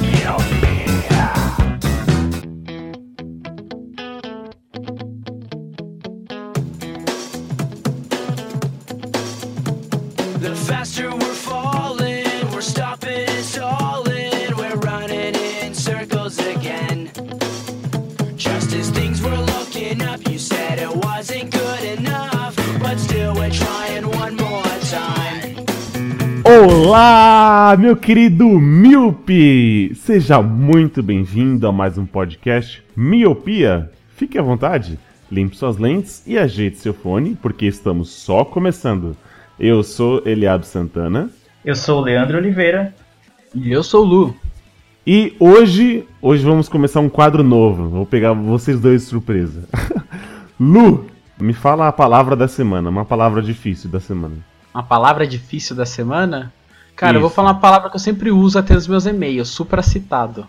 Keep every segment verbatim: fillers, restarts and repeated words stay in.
Miopia. The faster we're falling, we're stopping, it's all in. We're running in circles again. Just as things were looking up, you said it wasn't good enough, but still we're trying one more. Olá, meu querido míope! Seja muito bem-vindo a mais um podcast Miopia. Fique à vontade, limpe suas lentes e ajeite seu fone, porque estamos só começando. Eu sou Eliado Santana. Eu sou o Leandro Oliveira. E eu sou o Lu. E hoje, hoje vamos começar um quadro novo. Vou pegar vocês dois de surpresa. Lu, me fala a palavra da semana, uma palavra difícil da semana. Uma palavra difícil da semana? Cara, isso. Eu vou falar uma palavra que eu sempre uso até nos meus e-mails, supracitado.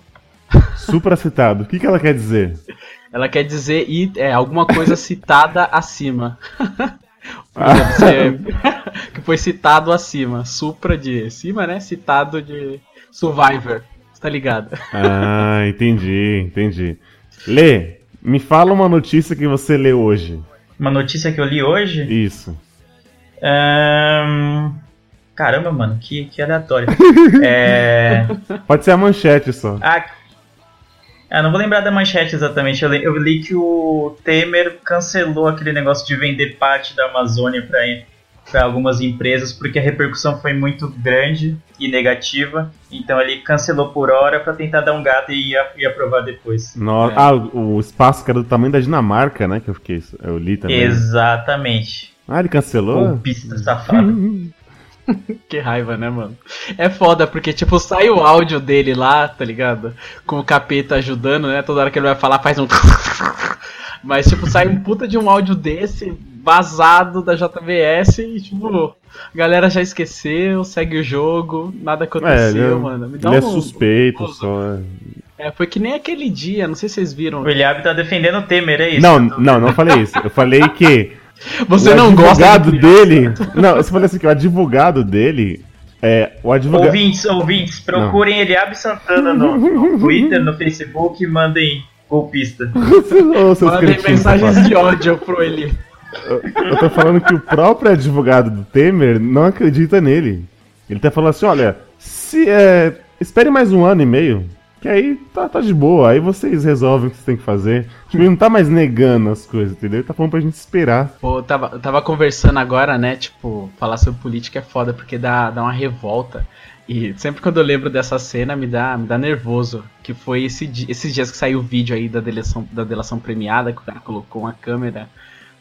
Supracitado? O que, que ela quer dizer? Ela quer dizer é, alguma coisa citada acima. Exemplo, você, que foi citado acima. Supra de cima, né? Citado de Survivor. Você tá ligado? Ah, entendi, entendi. Lê, me fala uma notícia que você lê hoje. Uma notícia que eu li hoje? Isso. Um... Caramba, mano, que, que aleatório. é... Pode ser a manchete só. Ah, eu não vou lembrar da manchete exatamente. Eu li, eu li que o Temer cancelou aquele negócio de vender parte da Amazônia para algumas empresas, porque a repercussão foi muito grande e negativa. Então ele cancelou por hora para tentar dar um gato e, e aprovar depois. No... É. Ah, o, o espaço que era do tamanho da Dinamarca, né? Que eu fiquei, eu li também. Exatamente. Ah, ele cancelou? Golpista safado. Que raiva, né, mano? É foda, porque, tipo, sai o áudio dele lá, tá ligado? Com o capeta ajudando, né? Toda hora que ele vai falar, faz um... Mas, tipo, sai um puta de um áudio desse, vazado da J B S, e, tipo, a galera já esqueceu, segue o jogo, nada aconteceu, é, ele, mano. Me dá ele um, é suspeito, um... só... É, foi que nem aquele dia, não sei se vocês viram. O Eliab tá defendendo o Temer, é isso? Não, não, não falei isso. Eu falei que... Você o não advogado gosta de dele. Não, você falou assim que o advogado dele é o advogado. Ouvintes, ouvintes, procurem não. Eliab Santana no, no Twitter, no Facebook e mandem golpista. Mandem mensagens de ódio pro ele. Eu, eu tô falando que o próprio advogado do Temer não acredita nele. Ele tá falando assim, olha, se é, espere mais um ano e meio, que aí tá, tá de boa, aí vocês resolvem o que vocês têm que fazer. Tipo, ele não tá mais negando as coisas, entendeu? Ele tá falando pra gente esperar. Pô, eu tava, eu tava conversando agora, né, tipo, falar sobre política é foda, porque dá, dá uma revolta. E sempre quando eu lembro dessa cena, me dá, me dá nervoso. Que foi esse, esses dias que saiu o vídeo aí da delação, da delação premiada, que o cara colocou uma câmera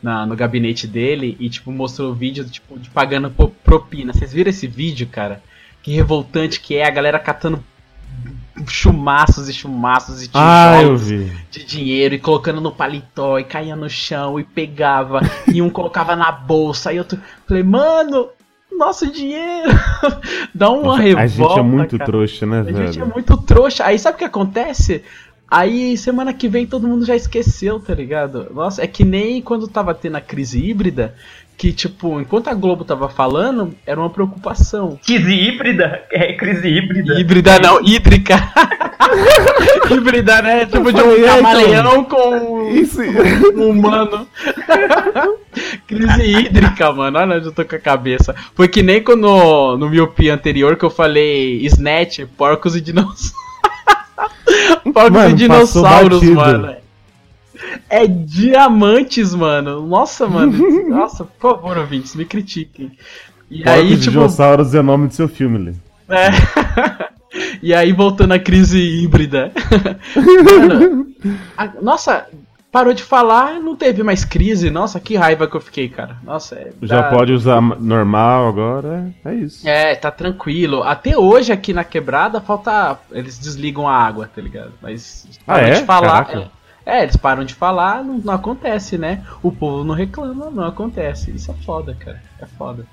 na, no gabinete dele e, tipo, mostrou o vídeo, tipo, de pagando propina. Vocês viram esse vídeo, cara? Que revoltante que é, a galera catando... chumaços e chumaços e tijolos ah, de dinheiro e colocando no paletó e caía no chão e pegava e um colocava na bolsa e outro, falei, mano, nosso dinheiro. Dá uma Nossa, revolta, a gente é muito cara. Trouxa, né, velho? A gente é muito trouxa, aí sabe o que acontece? Aí semana que vem todo mundo já esqueceu, tá ligado? Nossa, é que nem quando tava tendo a crise híbrida, que tipo, enquanto a Globo tava falando, era uma preocupação. Crise híbrida? É crise híbrida. Híbrida não, hídrica. Híbrida, né? Tipo de um camaleão com Isso. um humano. Crise hídrica, mano. Olha onde eu tô com a cabeça. Foi que nem quando no, no miopia anterior que eu falei Snatch, porcos e dinossauros. Porcos mano, e dinossauros, mano. É diamantes, mano. Nossa, mano. Nossa, por favor, ouvintes, me critiquem. E porcos aí, e tipo... dinossauros é o nome do seu filme, Lê. É. E aí, voltando à crise híbrida. Mano, a... Nossa, parou de falar, não teve mais crise. Nossa, que raiva que eu fiquei, cara. Nossa, é... Já dá... pode usar normal agora, é isso. É, tá tranquilo. Até hoje aqui na quebrada, falta... Eles desligam a água, tá ligado? Mas parou ah, é? de falar... É. é, eles param de falar, não, não acontece, né? O povo não reclama, não acontece. Isso é foda, cara. É foda.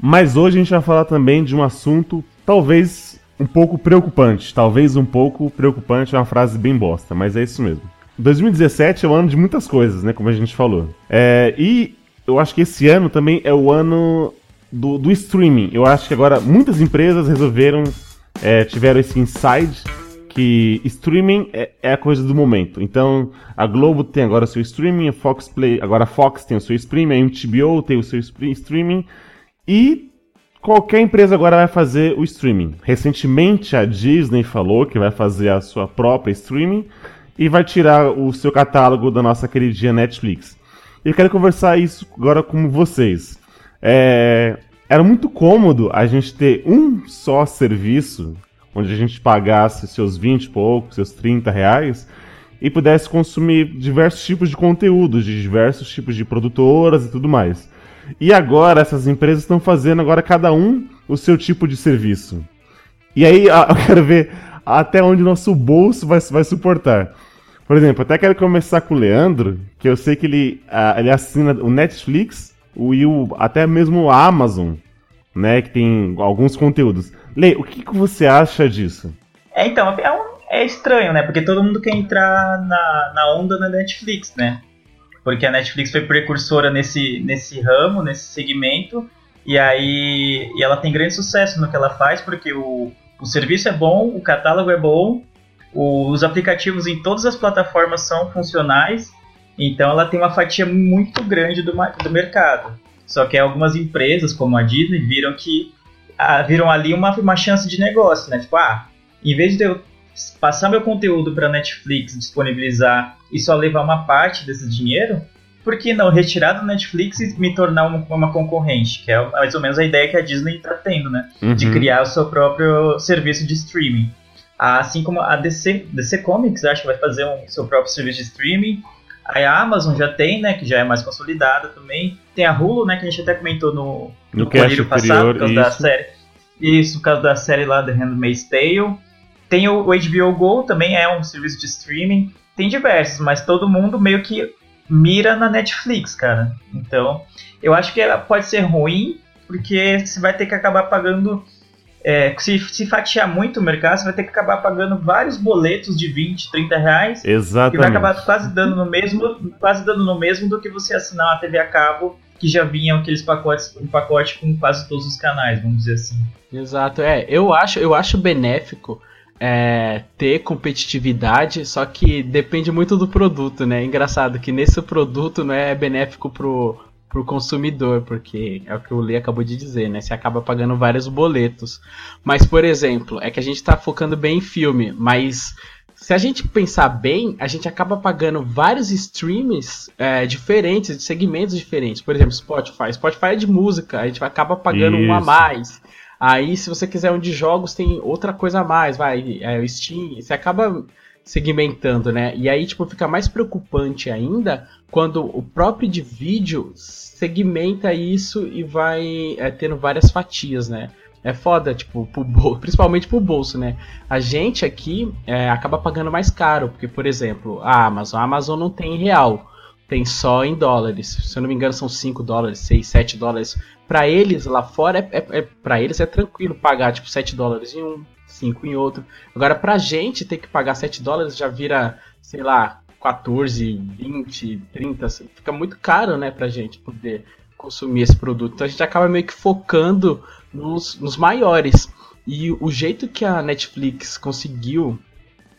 Mas hoje a gente vai falar também de um assunto, talvez... um pouco preocupante. Talvez um pouco preocupante é uma frase bem bosta, mas é isso mesmo. dois mil e dezessete é o ano de muitas coisas, né? Como a gente falou. É, e eu acho que esse ano também é o ano do, do streaming. Eu acho que agora muitas empresas resolveram, é, tiveram esse insight que streaming é, é a coisa do momento. Então, a Globo tem agora o seu streaming, a Fox Play, agora a Fox tem o seu streaming, a H B O tem o seu streaming, e qualquer empresa agora vai fazer o streaming. Recentemente, a Disney falou que vai fazer a sua própria streaming e vai tirar o seu catálogo da nossa queridinha Netflix. Eu quero conversar isso agora com vocês. É, era muito cômodo a gente ter um só serviço, onde a gente pagasse seus vinte e poucos, seus trinta reais, e pudesse consumir diversos tipos de conteúdos, de diversos tipos de produtoras e tudo mais. E agora essas empresas estão fazendo agora cada um o seu tipo de serviço. E aí eu quero ver até onde o nosso bolso vai, vai suportar. Por exemplo, até quero começar com o Leandro, que eu sei que ele, uh, ele assina o Netflix o, e o, até mesmo o Amazon, né, que tem alguns conteúdos. Lê, o que, que você acha disso? É, então, é, um, é estranho, né? Porque todo mundo quer entrar na, na onda da Netflix, né? Porque a Netflix foi precursora nesse, nesse ramo, nesse segmento, e aí e ela tem grande sucesso no que ela faz, porque o, o serviço é bom, o catálogo é bom, o, os aplicativos em todas as plataformas são funcionais, então ela tem uma fatia muito grande do, do mercado. Só que algumas empresas, como a Disney, viram que Ah, viram ali uma, uma chance de negócio, né? Tipo, ah, em vez de eu passar meu conteúdo para Netflix, disponibilizar e só levar uma parte desse dinheiro, por que não retirar do Netflix e me tornar uma, uma concorrente? Que é mais ou menos a ideia que a Disney está tendo, né? Uhum. De criar o seu próprio serviço de streaming. Assim como a D C, D C Comics, acho que vai fazer o um, seu próprio serviço de streaming. A Amazon já tem, né, que já é mais consolidada também. Tem a Hulu, né, que a gente até comentou no, no, no colírio passado, por causa isso. da série. Isso, por causa da série lá The Handmaid's Tale. Tem o, o H B O Go, também é um serviço de streaming. Tem diversos, mas todo mundo meio que mira na Netflix, cara. Então, eu acho que ela pode ser ruim, porque você vai ter que acabar pagando... É, se, se fatiar muito o mercado, você vai ter que acabar pagando vários boletos de vinte, trinta reais. Exatamente. E vai acabar quase dando no mesmo, quase dando no mesmo do que você assinar uma T V a cabo, que já vinham aqueles pacotes, um pacote com quase todos os canais, vamos dizer assim. Exato, é. Eu acho, eu acho benéfico é, ter competitividade, só que depende muito do produto, né? Engraçado que nesse produto não é benéfico pro... pro consumidor, porque é o que o Lê acabou de dizer, né? Você acaba pagando vários boletos. Mas, por exemplo, é que a gente tá focando bem em filme, mas se a gente pensar bem, a gente acaba pagando vários streams é, diferentes, de segmentos diferentes. Por exemplo, Spotify. Spotify é de música, a gente acaba pagando Isso. um a mais. Aí, se você quiser um de jogos, tem outra coisa a mais, vai, é o Steam, você acaba... segmentando, né? E aí, tipo, fica mais preocupante ainda quando o próprio de vídeo segmenta isso e vai é, tendo várias fatias, né? É foda, tipo, pro bol- principalmente pro bolso, né? A gente aqui é, acaba pagando mais caro, porque, por exemplo, a Amazon, a Amazon não tem em real, tem só em dólares. Se eu não me engano, são cinco dólares, seis, sete dólares. Pra eles, lá fora, é, é, é, pra eles é tranquilo pagar, tipo, sete dólares em um, cinco em outro. Agora, pra gente ter que pagar sete dólares já vira, sei lá, quatorze, vinte, trinta. Fica muito caro, né, pra gente poder consumir esse produto. Então a gente acaba meio que focando nos, nos maiores. E o jeito que a Netflix conseguiu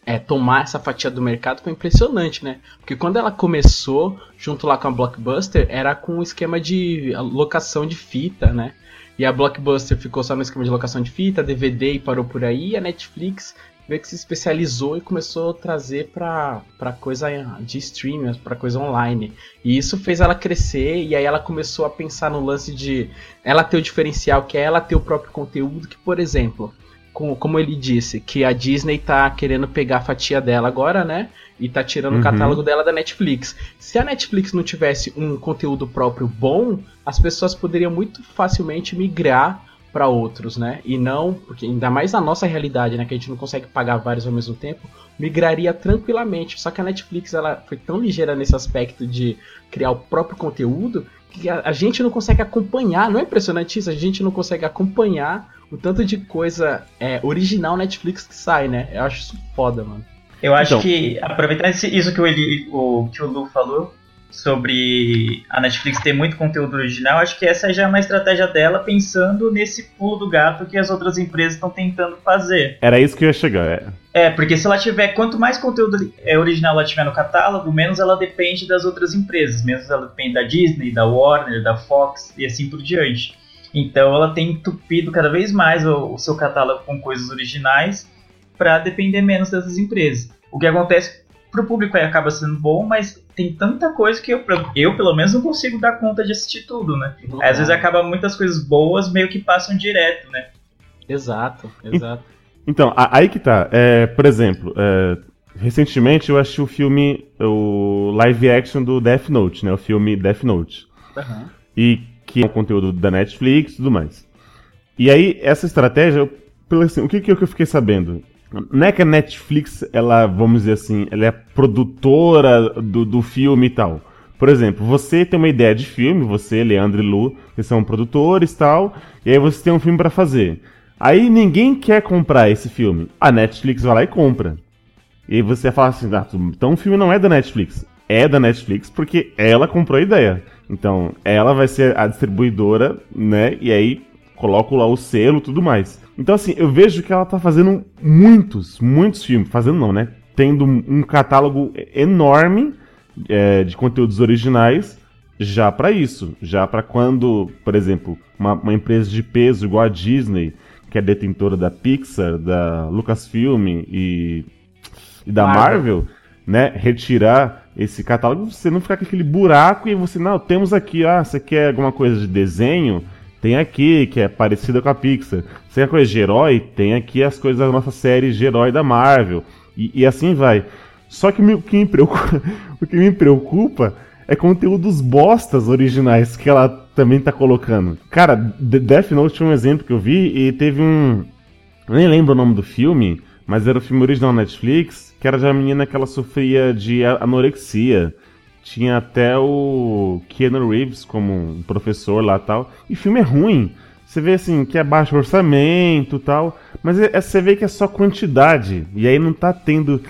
é, tomar essa fatia do mercado foi impressionante, né? Porque quando ela começou, junto lá com a Blockbuster, era com um esquema de locação de fita, né? E a Blockbuster ficou só no esquema de locação de fita, D V D e parou por aí. E a Netflix meio que se especializou e começou a trazer pra, pra coisa de streaming, pra coisa online. E isso fez ela crescer e aí ela começou a pensar no lance de ela ter o diferencial, que é ela ter o próprio conteúdo, que, por exemplo... Como ele disse, que a Disney tá querendo pegar a fatia dela agora, né? E tá tirando uhum. o catálogo dela da Netflix. Se a Netflix não tivesse um conteúdo próprio bom, as pessoas poderiam muito facilmente migrar para outros, né? E não, porque ainda mais na nossa realidade, né, que a gente não consegue pagar vários ao mesmo tempo, migraria tranquilamente. Só que a Netflix, ela foi tão ligeira nesse aspecto de criar o próprio conteúdo que a, a gente não consegue acompanhar. Não é impressionante isso? A gente não consegue acompanhar o tanto de coisa é, original Netflix que sai, né? Eu acho isso foda, mano. Eu acho então, que, aproveitar isso que o, Eli, o, que o Lu falou sobre a Netflix ter muito conteúdo original, acho que essa já é uma estratégia dela pensando nesse pulo do gato que as outras empresas estão tentando fazer. Era isso que eu ia chegar, é. É, porque se ela tiver, quanto mais conteúdo original ela tiver no catálogo, menos ela depende das outras empresas, menos ela depende da Disney, da Warner, da Fox e assim por diante. Então ela tem entupido cada vez mais o, o seu catálogo com coisas originais para depender menos dessas empresas. O que acontece pro público aí acaba sendo bom, mas tem tanta coisa que eu, eu pelo menos não consigo dar conta de assistir tudo, né? Uhum. Às vezes acaba muitas coisas boas meio que passam direto, né? Exato, exato. Então, aí que tá. É, por exemplo, é, recentemente eu achei o filme, o live action do Death Note, né? O filme Death Note. Uhum. E que é um conteúdo da Netflix e tudo mais. E aí, essa estratégia, eu, assim, o que, que eu fiquei sabendo? Não é que a Netflix, ela, vamos dizer assim, ela é produtora do, do filme e tal. Por exemplo, você tem uma ideia de filme, você, Leandro e Lu, vocês são produtores e tal, e aí você tem um filme pra fazer. Aí ninguém quer comprar esse filme. A Netflix vai lá e compra. E aí você fala assim, ah, então o filme não é da Netflix. É da Netflix porque ela comprou a ideia. Então, ela vai ser a distribuidora, né, e aí coloco lá o selo e tudo mais. Então, assim, eu vejo que ela tá fazendo muitos, muitos filmes. Fazendo não, né? Tendo um catálogo enorme é, de conteúdos originais já pra isso. Já pra quando, por exemplo, uma, uma empresa de peso igual a Disney, que é detentora da Pixar, da Lucasfilm e, e da Marvel, né? Retirar esse catálogo, você não ficar com aquele buraco e você, não, temos aqui, ah, você quer alguma coisa de desenho? Tem aqui, que é parecida com a Pixar. Tem a coisa de herói, tem aqui as coisas da nossa série de herói da Marvel. E, e assim vai. Só que, me, que me preocupa, o que me preocupa é conteúdos bostas originais que ela também tá colocando. Cara, Death Note foi um exemplo que eu vi e teve um... Eu nem lembro o nome do filme, mas era o filme original Netflix, que era de uma menina que ela sofria de anorexia. Tinha até o Keanu Reeves como um professor lá e tal. E filme é ruim. Você vê assim, que é baixo orçamento e tal. Mas é, é, você vê que é só quantidade. E aí não tá tendo,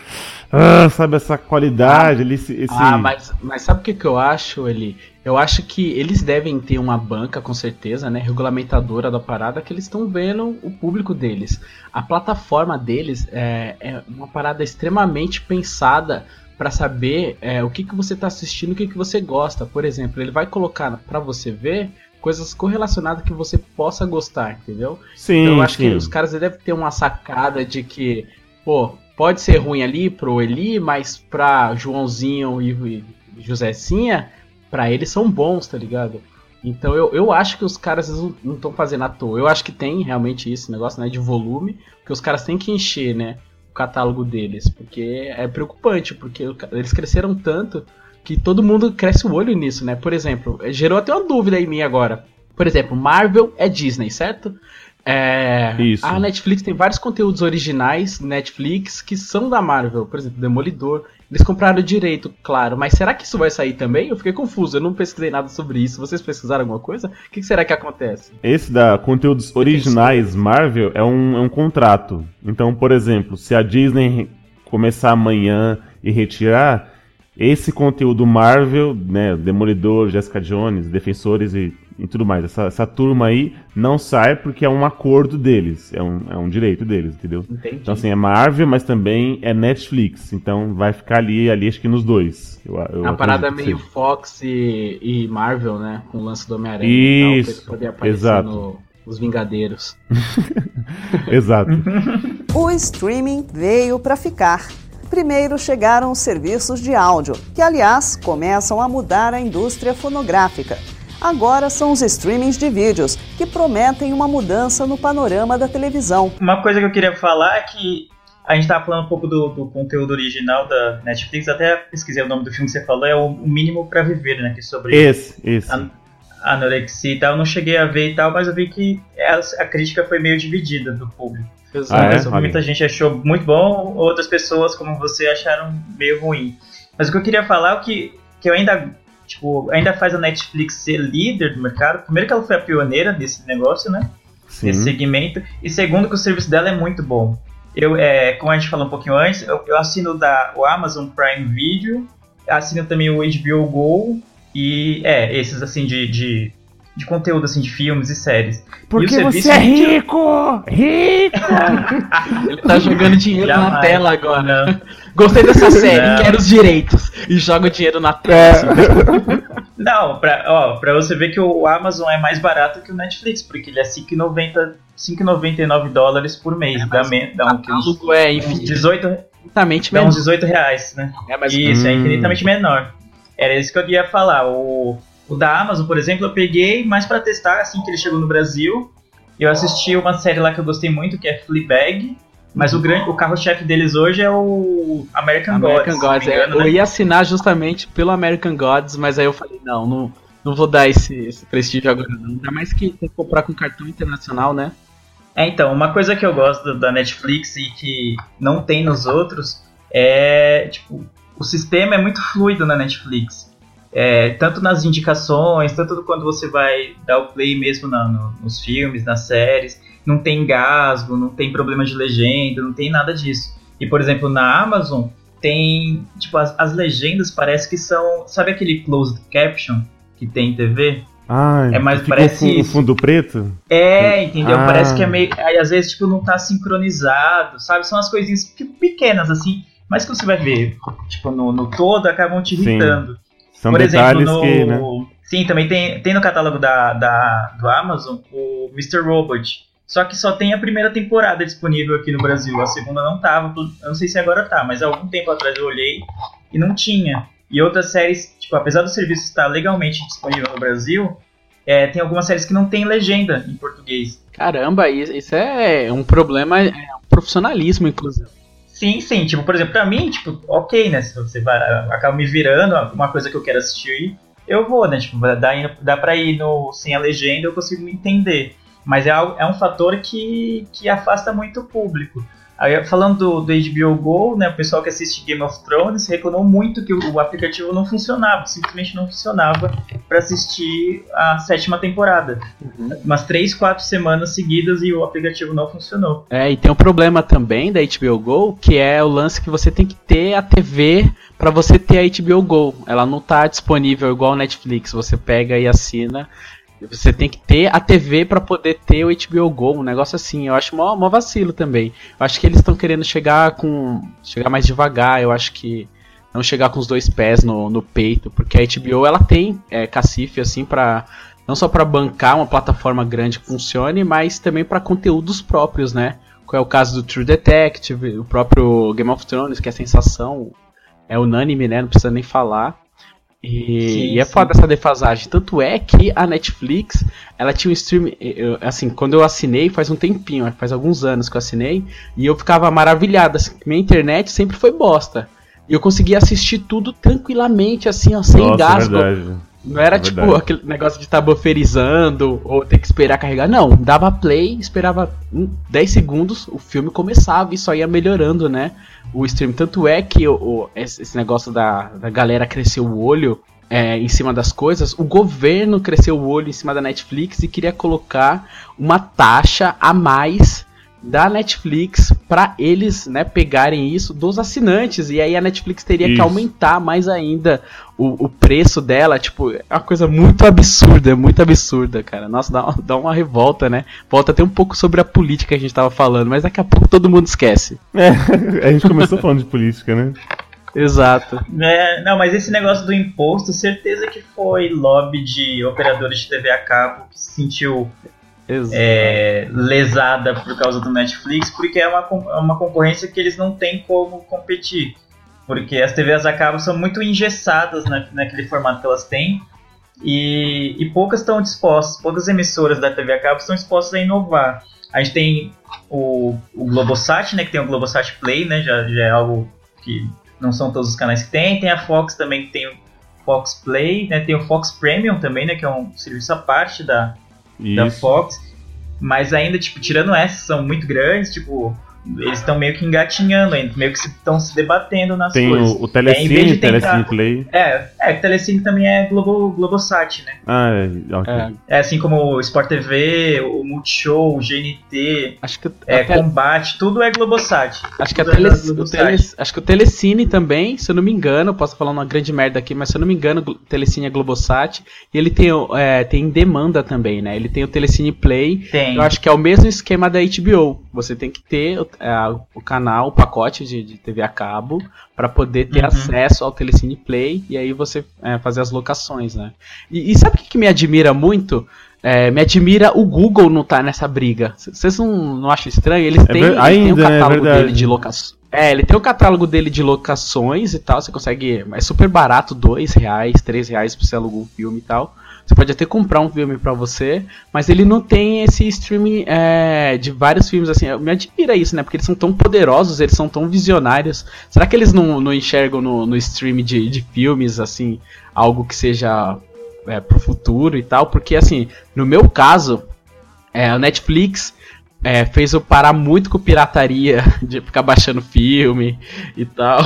ah, sabe, essa qualidade. Ah, ele, esse... ah mas, mas sabe o que, que eu acho, Eli? Eu acho que eles devem ter uma banca, com certeza, né? Regulamentadora da parada, que eles estão vendo o público deles. A plataforma deles é, é uma parada extremamente pensada para saber é, o que, que você está assistindo, o que, que você gosta. Por exemplo, ele vai colocar para você ver coisas correlacionadas que você possa gostar, entendeu? Sim, então eu acho sim. que os caras devem ter uma sacada de que, pô, pode ser ruim ali pro Eli, mas pra Joãozinho e Josecinha, pra eles são bons, tá ligado? Então eu, eu acho que os caras não estão fazendo à toa. Eu acho que tem realmente esse negócio, né, de volume, que os caras têm que encher, né, catálogo deles, porque é preocupante, porque eles cresceram tanto que todo mundo cresce o olho nisso, né? Por exemplo, gerou até uma dúvida em mim agora. Por exemplo, Marvel é Disney, certo? É, Isso. A Netflix tem vários conteúdos originais, Netflix, que são da Marvel. Por exemplo, Demolidor. Eles compraram direito, claro, mas será que isso vai sair também? Eu fiquei confuso, eu não pesquisei nada sobre isso. Vocês pesquisaram alguma coisa? O que será que acontece? Esse da conteúdos originais Marvel é um, é um contrato. Então, por exemplo, se a Disney começar amanhã e retirar, esse conteúdo Marvel, né, Demolidor, Jessica Jones, Defensores e, e tudo mais, essa, essa turma aí não sai porque é um acordo deles, é um, é um direito deles, entendeu? Entendi. Então assim, é Marvel, mas também é Netflix, então vai ficar ali, ali acho que nos dois. Eu, eu a parada é meio seja. Fox e, e Marvel, né, com o lance do Homem-Aranha e tal, pra ele poder aparecer Exato. no... Os Vingadeiros. Exato. O streaming veio pra ficar. Primeiro chegaram os serviços de áudio, que, aliás, começam a mudar a indústria fonográfica. Agora são os streamings de vídeos, que prometem uma mudança no panorama da televisão. Uma coisa que eu queria falar é que a gente estava falando um pouco do, do conteúdo original da Netflix, até pesquisei o nome do filme que você falou, é O Mínimo para Viver, né? Que é sobre esse, esse. A, anorexia e tal, não cheguei a ver e tal, mas eu vi que a, a crítica foi meio dividida do público. Ah, é? Muita gente achou muito bom, outras pessoas, como você, acharam meio ruim. Mas o que eu queria falar é que, que eu ainda, tipo, ainda faz a Netflix ser líder do mercado. Primeiro que ela foi a pioneira desse negócio, né? Sim. Desse segmento. E segundo que o serviço dela é muito bom. Eu, é, como a gente falou um pouquinho antes, eu, eu assino da, o Amazon Prime Video, assino também o H B O Go e é, esses assim de... de de conteúdo, assim, de filmes e séries. Porque e você é rico! Rico! Ele tá jogando dinheiro jamais, na tela agora. Não. Gostei dessa série, não. Quero os direitos. E joga o dinheiro na tela. É. Assim. Não, pra, ó, pra você ver que o Amazon é mais barato que o Netflix, porque ele é cinco reais e noventa e nove dólares por mês. É, dá men- dá um, uns, é dezoito, infinitamente dá menor. Uns dezoito reais, né? É, mas isso, hum. é infinitamente menor. Era isso que eu ia falar. O... O da Amazon, por exemplo, eu peguei mais pra testar, assim que ele chegou no Brasil. Eu assisti uma série lá que eu gostei muito, que é Fleabag. Mas o, grande, o carro-chefe deles hoje é o American Gods. American Gods, Gods engano, é, né? Eu ia assinar justamente pelo American Gods, mas aí eu falei, não, não, não vou dar esse, esse prestígio agora não. Ainda mais que tem que comprar com cartão internacional, né? É, então, uma coisa que eu gosto da Netflix e que não tem nos outros é, tipo, o sistema é muito fluido na Netflix. É, tanto nas indicações, tanto quando você vai dar o play mesmo na, no, nos filmes, nas séries, não tem engasgo, não tem problema de legenda, não tem nada disso. E, por exemplo, na Amazon, tem, tipo, as, as legendas parece que são, sabe aquele closed caption que tem em T V? Ah, é mais, parece o fundo, isso. fundo preto? É, entendeu? Ah. Parece que é meio, aí, às vezes, tipo, não tá sincronizado, sabe? São as coisinhas pequenas, assim, mas que você vai ver, tipo, no, no todo, acabam te irritando. Sim. São Por detalhes exemplo, no... que, né? Sim, também tem, tem no catálogo da, da, do Amazon o mister Robot. Só que só tem a primeira temporada disponível aqui no Brasil. A segunda não tava, eu não sei se agora tá, mas há algum tempo atrás eu olhei e não tinha. E outras séries, tipo, apesar do serviço estar legalmente disponível no Brasil, é, tem algumas séries que não tem legenda em português. Caramba, isso é um problema, é um profissionalismo, inclusive. Sim, sim, tipo, por exemplo, pra mim, tipo, ok, né, se você vai, acaba me virando uma coisa que eu quero assistir, eu vou, né, tipo, dá, dá pra ir no, sem a legenda, eu consigo me entender, mas é, algo, é um fator que, que afasta muito o público. Aí, falando do, do H B O Go, né, o pessoal que assiste Game of Thrones reclamou muito que o, o aplicativo não funcionava, simplesmente não funcionava pra assistir a sétima temporada. Uhum. Umas três, quatro semanas seguidas e o aplicativo não funcionou. É, e tem um problema também da H B O Go, que é o lance que você tem que ter a T V pra você ter a H B O Go. Ela não tá disponível igual ao Netflix, você pega e assina. Você tem que ter a T V pra poder ter o H B O Go, um negócio assim. Eu acho mó, mó vacilo também. Eu acho que eles estão querendo chegar com chegar mais devagar, eu acho que não chegar com os dois pés no, no peito, porque a H B O ela tem é, cacife assim para não só pra bancar uma plataforma grande que funcione, mas também pra conteúdos próprios, né? Qual é o caso do True Detective, o próprio Game of Thrones, que é sensação, é unânime, né? Não precisa nem falar. E, sim, e é foda sim. Essa defasagem. Tanto é que a Netflix, ela tinha um stream. Eu, assim, quando eu assinei, faz um tempinho, faz alguns anos que eu assinei, e eu ficava maravilhado. Assim, minha internet sempre foi bosta. E eu conseguia assistir tudo tranquilamente, assim, ó, sem engasgo. Não era é tipo verdade. Aquele negócio de estar tá buferizando ou ter que esperar carregar. Não, dava play, esperava dez segundos, o filme começava e só ia melhorando, né? O stream. Tanto é que o, o, esse negócio da, da galera crescer o olho é, em cima das coisas, o governo cresceu o olho em cima da Netflix e queria colocar uma taxa a mais da Netflix para eles, né, pegarem isso dos assinantes. E aí a Netflix teria isso. que aumentar mais ainda o, o preço dela. Tipo, é uma coisa muito absurda, muito absurda, cara. Nossa, dá, dá uma revolta, né? Volta até um pouco sobre a política que a gente tava falando, mas daqui a pouco todo mundo esquece. É, a gente começou falando de política, né? Exato. É, não, mas esse negócio do imposto, certeza que foi lobby de operadores de T V a cabo que se sentiu... É, lesada por causa do Netflix, porque é uma, uma concorrência que eles não têm como competir, porque as T Vs a cabo são muito engessadas na, naquele formato que elas têm e, e poucas estão dispostas, poucas emissoras da T V a cabo estão dispostas a inovar. A gente tem o, o Globosat, né, que tem o Globosat Play, né, já, já é algo que não são todos os canais que tem, tem a Fox também que tem Fox Play, né? Tem o Fox Premium também, né? Que é um serviço à parte da, da Fox. Mas ainda, tipo, tirando essas, são muito grandes, tipo... Eles estão meio que engatinhando ainda, meio que estão se, se debatendo nas tem coisas. Tem o, o Telecine, é, de tentar, Telecine Play. É, é, o Telecine também é Globo, Globosat, né? Ah, é, ok. É, é assim como o Sport T V, o Multishow, o G N T, acho que é, até... Combate, tudo é Globosat. Acho que, a tele... é Globosat. Tele... acho que o Telecine também, se eu não me engano, posso falar uma grande merda aqui, mas se eu não me engano, o Telecine é Globosat, e ele tem, é, tem demanda também, né? Ele tem o Telecine Play, tem. Eu acho que é o mesmo esquema da H B O, você tem que ter... o canal, o pacote de, de T V a cabo, para poder ter uhum. acesso ao Telecine Play e aí você é, fazer as locações, né? E, e sabe o que, que me admira muito? É, me admira o Google não tá nessa briga. Vocês não, não acham estranho? Eles têm é, ainda, o catálogo é dele de locações. É, ele tem o catálogo dele de locações e tal, você consegue... É super barato, dois reais, três reais pra você alugar um filme e tal. Você pode até comprar um filme pra você, mas ele não tem esse streaming é, de vários filmes, assim, me admira isso, né, porque eles são tão poderosos, eles são tão visionários, será que eles não, não enxergam no, no streaming de, de filmes, assim, algo que seja é, pro futuro e tal, porque, assim, no meu caso, é, o Netflix... É, fez eu parar muito com pirataria, de ficar baixando filme e tal.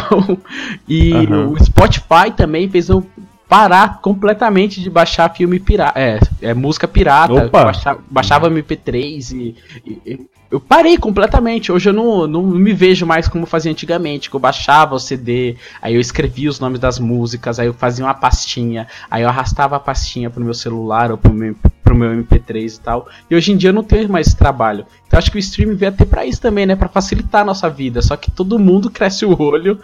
E uhum. o Spotify também fez eu parar completamente de baixar filme pirata, é, é música pirata. Eu baixava, baixava M P três e, e, e eu parei completamente. Hoje eu não, não me vejo mais como eu fazia antigamente, que eu baixava o C D, aí eu escrevia os nomes das músicas, aí eu fazia uma pastinha, aí eu arrastava a pastinha pro meu celular ou pro meu pro meu M P três e tal, e hoje em dia eu não tenho mais esse trabalho, então acho que o streaming veio até pra isso também, né, pra facilitar a nossa vida, só que todo mundo cresce o olho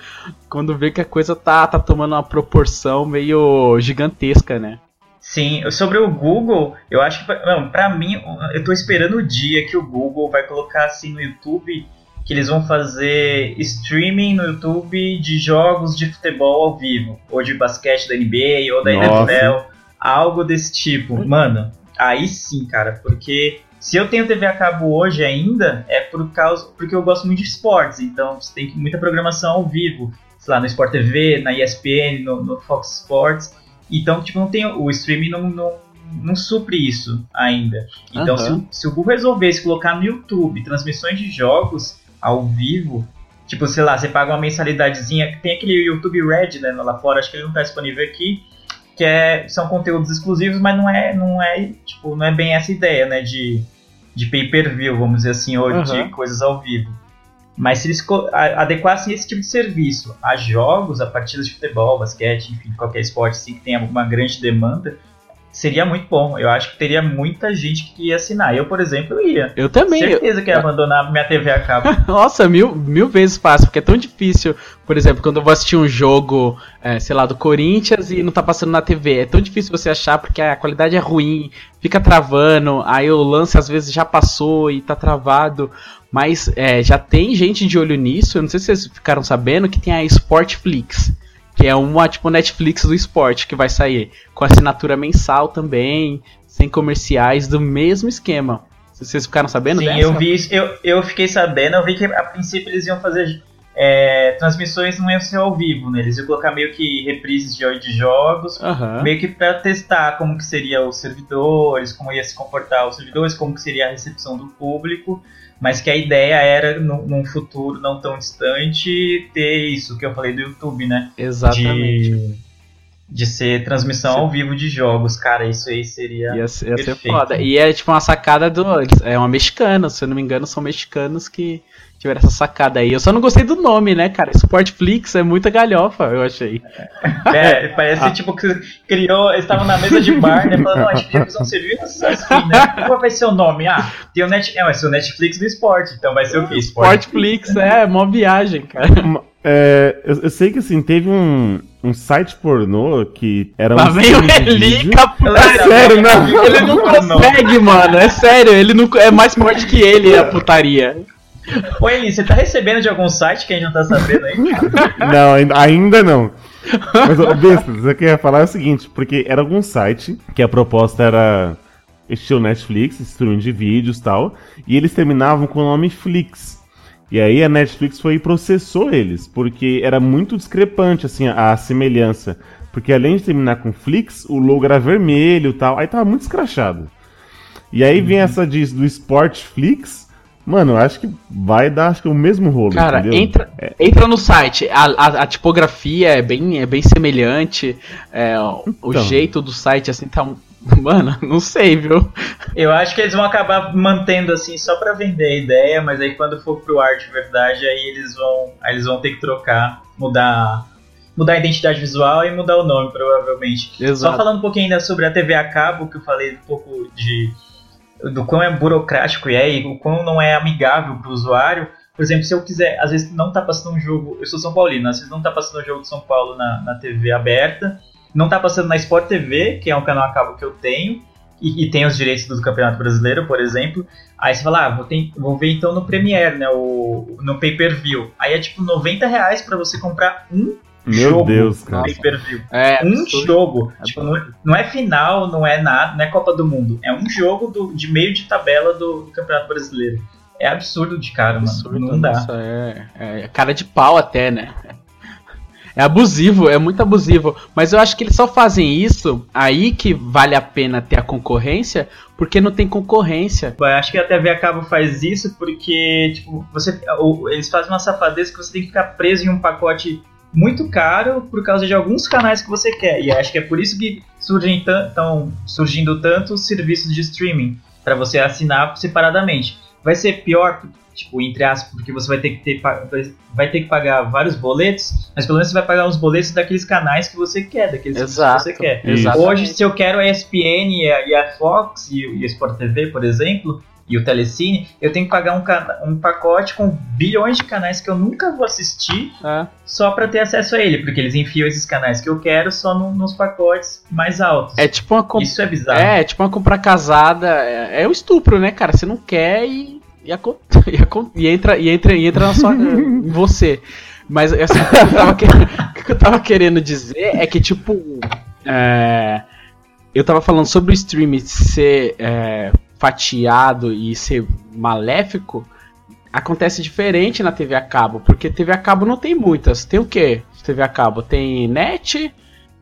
quando vê que a coisa tá, tá tomando uma proporção meio gigantesca, né. Sim, sobre o Google, eu acho que, não, pra mim, eu tô esperando o dia que o Google vai colocar assim no YouTube, que eles vão fazer streaming no YouTube de jogos de futebol ao vivo, ou de basquete da N B A, ou da N F L, algo desse tipo, mano. Aí sim, cara, porque se eu tenho T V a cabo hoje ainda, é por causa, porque eu gosto muito de esportes, então você tem muita programação ao vivo, sei lá, no Sport T V, na E S P N, no, no Fox Sports, então tipo, não tem, o streaming não, não, não supre isso ainda. Então uhum. se, se o Google resolvesse colocar no YouTube transmissões de jogos ao vivo, tipo, sei lá, você paga uma mensalidadezinha, tem aquele YouTube Red, né, lá fora, acho que ele não tá disponível aqui, que é, são conteúdos exclusivos, mas não é, não é, tipo, não é bem essa ideia, né, de, de pay-per-view, vamos dizer assim, ou uhum. de coisas ao vivo. Mas se eles adequassem esse tipo de serviço a jogos, a partidas de futebol, basquete, enfim, qualquer esporte assim, que tenha uma grande demanda, seria muito bom. Eu acho que teria muita gente que ia assinar. Eu, por exemplo, ia. Eu também. Certeza eu... que ia abandonar minha T V a cabo. Nossa, mil, mil vezes fácil, porque é tão difícil. Por exemplo, quando eu vou assistir um jogo, é, sei lá, do Corinthians e não tá passando na T V. É tão difícil você achar, porque a qualidade é ruim, fica travando, aí o lance às vezes já passou e tá travado. Mas é, já tem gente de olho nisso. Eu não sei se vocês ficaram sabendo que tem a Sportflix, que é uma tipo Netflix do esporte, que vai sair com assinatura mensal também, sem comerciais, do mesmo esquema. Vocês ficaram sabendo Sim, dessa? Sim, eu vi isso, eu, eu fiquei sabendo, eu vi que a princípio eles iam fazer é, transmissões, não iam ser ao vivo, né? Eles iam colocar meio que reprises de, de jogos, uhum. meio que para testar como que seria os servidores, como ia se comportar os servidores, como que seria a recepção do público, mas que a ideia era, num, num futuro não tão distante, ter isso que eu falei do YouTube, né? Exatamente. De, de ser transmissão Sim. ao vivo de jogos, cara, isso aí seria ia, ia perfeito. Ser foda. E é tipo uma sacada do... É uma mexicana, se eu não me engano, são mexicanos que tiveram essa sacada aí. Eu só não gostei do nome, né, cara? Sportflix é muita galhofa, eu achei. É, parece ah. tipo que criou... Eles estavam na mesa de bar, né? Falando, não, a gente precisa fazer um serviço assim, né? Qual vai ser o nome? Ah, tem o Net... é, vai ser o Netflix do esporte, então vai ser o quê? Sportflix, é, mó viagem, cara. É, eu, eu sei que, assim, teve um... Um site pornô que era um. Mas veio o Relica, puta. É sério, não. Ele não consegue, mano. É sério, ele não, é mais forte que ele, a putaria. Ô, Eli, você tá recebendo de algum site que a gente não tá sabendo aí? Não, ainda, ainda não. Mas, ô, bestas, o que eu ia falar é o seguinte: porque era algum site que a proposta era estilo Netflix, streaming de vídeos e tal, e eles terminavam com o nome Flix. E aí a Netflix foi e processou eles, porque era muito discrepante, assim, a, a semelhança. Porque além de terminar com Flix, o logo era vermelho e tal. Aí tava muito escrachado. E aí vem uhum. essa disso do Sportflix. Mano, eu acho que vai dar acho que o mesmo rolo, cara, entendeu? Entra, é. entra no site. A, a, a tipografia é bem, é bem semelhante. É, o então. jeito do site, assim, tá... Mano, não sei, viu? Eu acho que eles vão acabar mantendo assim só pra vender a ideia, mas aí quando for pro ar de verdade, aí eles vão, aí eles vão ter que trocar, mudar, mudar a identidade visual e mudar o nome, provavelmente. Exato. Só falando um pouquinho ainda sobre a T V a cabo, que eu falei um pouco de do quão é burocrático e é, e o quão não é amigável pro usuário. Por exemplo, se eu quiser, às vezes não tá passando um jogo, eu sou São Paulino, às vezes não tá passando um jogo de São Paulo na, na T V aberta. Não tá passando na Sport T V, que é um canal a cabo que eu tenho, e, e tem os direitos do Campeonato Brasileiro, por exemplo. Aí você fala, ah, vou, ter, vou ver então no Premiere, né, o, no pay-per-view. Aí é tipo noventa reais pra você comprar um Meu jogo Deus, no pay-per-view. É, um absurdo. jogo. É tipo, não, não é final, não é nada, não é Copa do Mundo. É um jogo do, de meio de tabela do, do Campeonato Brasileiro. É absurdo de cara, absurdo, mano. Não dá. É, é cara de pau até, né? É abusivo, é muito abusivo. Mas eu acho que eles só fazem isso aí que vale a pena ter a concorrência, porque não tem concorrência. Eu acho que a T V a cabo faz isso porque tipo, você, eles fazem uma safadeza que você tem que ficar preso em um pacote muito caro por causa de alguns canais que você quer. E acho que é por isso que surgem t- tão surgindo tantos serviços de streaming para você assinar separadamente. Vai ser pior... Tipo, entre aspas, porque você vai ter, que ter, vai ter que pagar vários boletos, mas pelo menos você vai pagar os boletos daqueles canais que você quer, daqueles Exato, que você quer. Exatamente. Hoje, se eu quero a E S P N e a, e a Fox e, e a Sport T V, por exemplo, e o Telecine, eu tenho que pagar um, cana- um pacote com bilhões de canais que eu nunca vou assistir é. só pra ter acesso a ele, porque eles enfiam esses canais que eu quero só no, nos pacotes mais altos. É tipo uma comp- Isso é bizarro. É, é tipo uma compra casada, é, é um estupro, né, cara? Você não quer e... E, a, e, a, e entra, e entra, e entra na sua, em você. Mas assim, o, que eu tava querendo, o que eu tava querendo dizer é que, tipo, é, eu tava falando sobre o streaming ser é, fatiado e ser maléfico. Acontece diferente na T V a cabo, porque T V a cabo não tem muitas. Tem o quê? T V a cabo tem Net...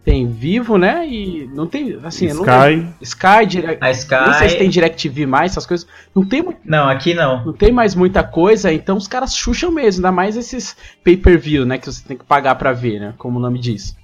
Tem Vivo, né? E não tem, assim... Sky. Não, Sky, Direct... A Sky... Não sei se tem DirecTV mais, essas coisas. Não tem muito... Não, aqui não. Não tem mais muita coisa, então os caras chucham mesmo. Ainda mais esses pay-per-view, né? Que você tem que pagar pra ver, né? Como o nome diz.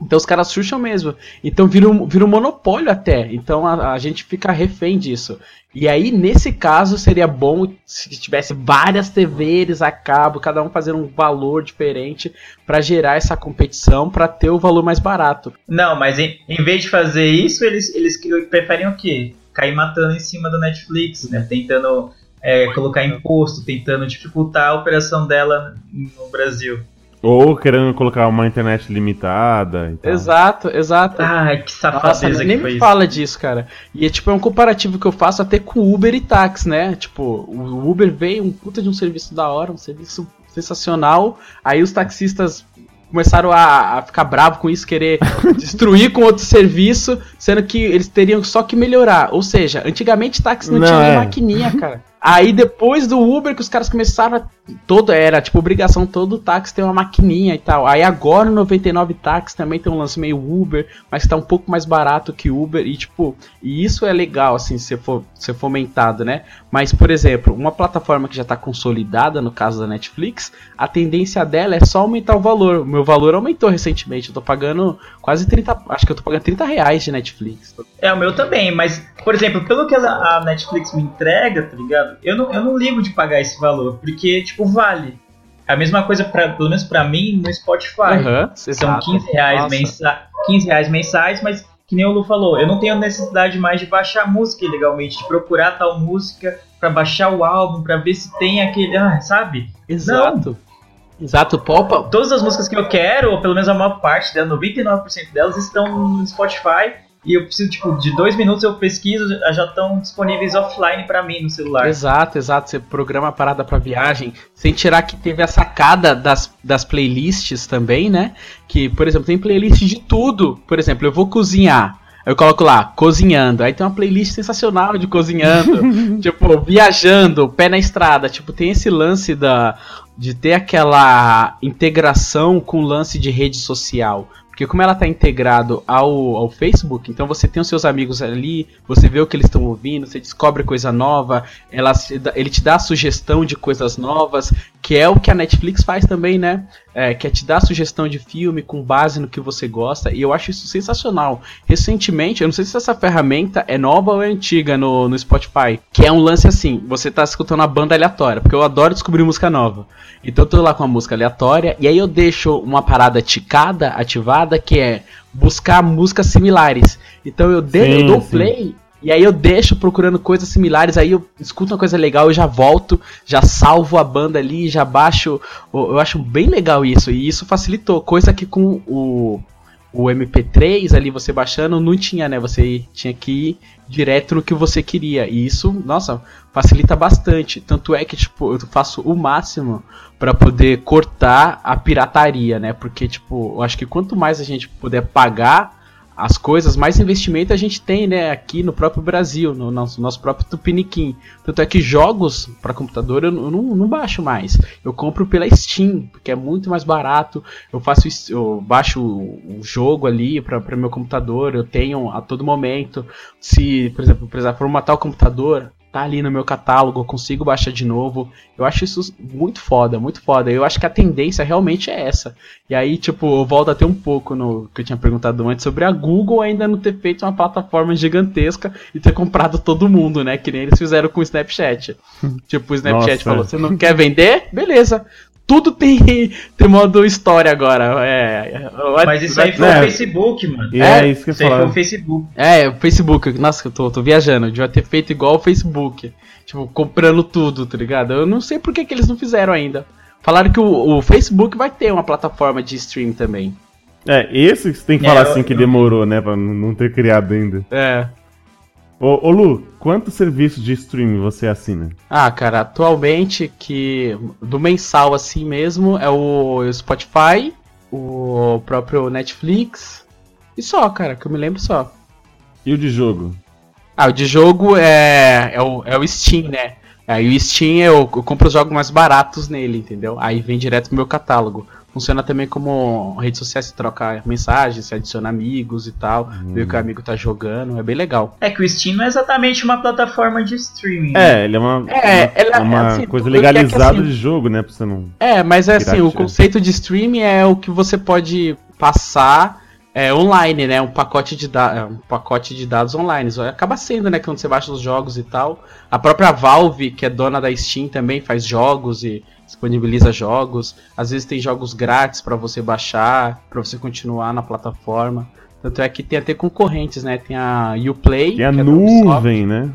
Então os caras chucham mesmo. Então vira um, vira um monopólio até. Então a, a gente fica refém disso. E aí, nesse caso, seria bom se tivesse várias T Vs a cabo, cada um fazendo um valor diferente para gerar essa competição, para ter o valor mais barato. Não, mas em, em vez de fazer isso, eles, eles preferem o quê? Cair matando em cima do Netflix, né? Tentando é, colocar imposto, tentando dificultar a operação dela no Brasil. Ou querendo colocar uma internet limitada e tal. Exato, exato. Ah, que safadeza. Nossa, nem que foi me fala isso. disso, cara. E é tipo, é um comparativo que eu faço até com o Uber e táxi, né? Tipo, o Uber veio um puta de um serviço da hora, um serviço sensacional. Aí os taxistas começaram a, a ficar bravos com isso, querer destruir com outro serviço, sendo que eles teriam só que melhorar. Ou seja, antigamente táxi não, não tinha nem é. maquininha, cara. Aí depois do Uber que os caras começaram a... Todo, era tipo obrigação, todo táxi tem uma maquininha e tal. Aí agora o noventa e nove táxi também tem um lance meio Uber, mas tá um pouco mais barato que Uber. E tipo, e isso é legal, assim, ser, for, ser fomentado, né? Mas, por exemplo, uma plataforma que já tá consolidada, no caso da Netflix, a tendência dela é só aumentar o valor. O meu valor aumentou recentemente, eu tô pagando quase trinta... Acho que eu tô pagando trinta reais de Netflix. É, o meu também, mas, por exemplo, pelo que a Netflix me entrega, tá ligado? Eu não, eu não ligo de pagar esse valor, porque, tipo, vale. A mesma coisa, pra, pelo menos pra mim, no Spotify. Uhum, são quinze reais, mensa- quinze reais mensais, mas, que nem o Lu falou, eu não tenho necessidade mais de baixar música ilegalmente, de procurar tal música pra baixar o álbum, pra ver se tem aquele... Ah, sabe? Exato. Não. Exato, popa. Todas as músicas que eu quero, ou pelo menos a maior parte delas, noventa e nove por cento delas, estão no Spotify. E eu preciso, tipo, de dois minutos eu pesquiso, já estão disponíveis offline pra mim no celular. Exato, exato. Você programa a parada pra viagem, sem tirar que teve a sacada das, das playlists também, né? Que, por exemplo, tem playlist de tudo. Por exemplo, eu vou cozinhar. Eu coloco lá, cozinhando. Aí tem uma playlist sensacional de cozinhando. Tipo, viajando, pé na estrada. Tipo, tem esse lance da, de ter aquela integração com o lance de rede social. Porque Porque como ela está integrado ao, ao Facebook, então você tem os seus amigos ali, você vê o que eles estão ouvindo, você descobre coisa nova, ela, ele te dá a sugestão de coisas novas, que é o que a Netflix faz também, né? É, que é te dar a sugestão de filme com base no que você gosta, e eu acho isso sensacional. Recentemente, eu não sei se essa ferramenta é nova ou é antiga no, no Spotify, que é um lance assim, você tá escutando a banda aleatória, porque eu adoro descobrir música nova. Então eu tô lá com a música aleatória, e aí eu deixo uma parada ticada, ativada, que é buscar músicas similares. Então eu, de, sim, eu dou sim. play... E aí eu deixo procurando coisas similares, aí eu escuto uma coisa legal e já volto, já salvo a banda ali, já baixo. Eu acho bem legal isso, e isso facilitou. Coisa que com o, o M P três ali, você baixando, não tinha, né? Você tinha que ir direto no que você queria. E isso, nossa, facilita bastante. Tanto é que, tipo, eu faço o máximo pra poder cortar a pirataria, né? Porque, tipo, eu acho que quanto mais a gente puder pagar as coisas, mais investimento a gente tem, né, aqui no próprio Brasil, no nosso, nosso próprio Tupiniquim. Tanto é que jogos para computador eu, eu não, não baixo mais. Eu compro pela Steam, porque é muito mais barato. Eu faço, eu baixo o jogo ali para meu computador, eu tenho a todo momento. Se, por exemplo, precisar formatar o computador, tá ali no meu catálogo, eu consigo baixar de novo. Eu acho isso muito foda, muito foda. Eu acho que a tendência realmente é essa. E aí, tipo, eu volto até um pouco no que eu tinha perguntado antes sobre a Google ainda não ter feito uma plataforma gigantesca e ter comprado todo mundo, né? Que nem eles fizeram com o Snapchat. Tipo, o Snapchat Nossa. falou, você não quer vender? Beleza. Tudo tem, tem modo história agora. É, Mas isso aí foi é. o Facebook, mano. É, é isso que eu isso aí foi o Facebook. É, o Facebook. Nossa, eu tô, tô viajando. Devia ter feito igual o Facebook. Tipo, comprando tudo, tá ligado? Eu não sei por que, que eles não fizeram ainda. Falaram que o, o Facebook vai ter uma plataforma de stream também. É, esse que você tem que é, falar eu, assim eu, que demorou, né? Pra não ter criado ainda. É. Ô, ô Lu, quantos serviços de streaming você assina? Ah, cara, atualmente que do mensal assim mesmo é o Spotify, o próprio Netflix e só, cara, que eu me lembro só. E o de jogo? Ah, o de jogo é, é, o, é o Steam, né? Aí o Steam eu, eu compro os jogos mais baratos nele, entendeu? Aí vem direto pro meu catálogo. Funciona também como rede social, se troca mensagens, se adiciona amigos e tal, hum. ver o que o amigo tá jogando, é bem legal. É que o Steam não é exatamente uma plataforma de streaming. É, ele é uma, é, uma, ela, uma assim, coisa legalizada é assim, de jogo, né? Pra você não é, mas é assim, o conceito de streaming é o que você pode passar é, online, né? Um pacote, de da- um pacote de dados online. Acaba sendo, né? Quando você baixa os jogos e tal. A própria Valve, que é dona da Steam, também faz jogos e disponibiliza jogos, às vezes tem jogos grátis para você baixar, para você continuar na plataforma. Tanto é que tem até concorrentes, né? Tem a Uplay, tem a é nuvem, né?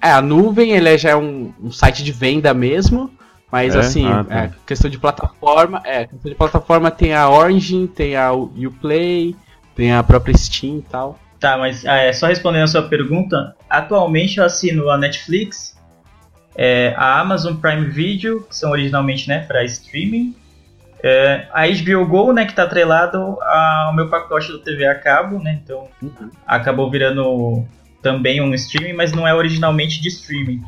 É, a nuvem ele já é um, um site de venda mesmo, mas é? assim, ah, tá. é, questão de plataforma, é, questão de plataforma tem a Origin, tem a Uplay, tem a própria Steam e tal. Tá, mas é, só respondendo a sua pergunta, atualmente eu assino a Netflix, É, a Amazon Prime Video, que são originalmente, né, para streaming, é, a H B O Go, né, que está atrelado ao meu pacote do T V a cabo, né, então uhum. acabou virando também um streaming, mas não é originalmente de streaming.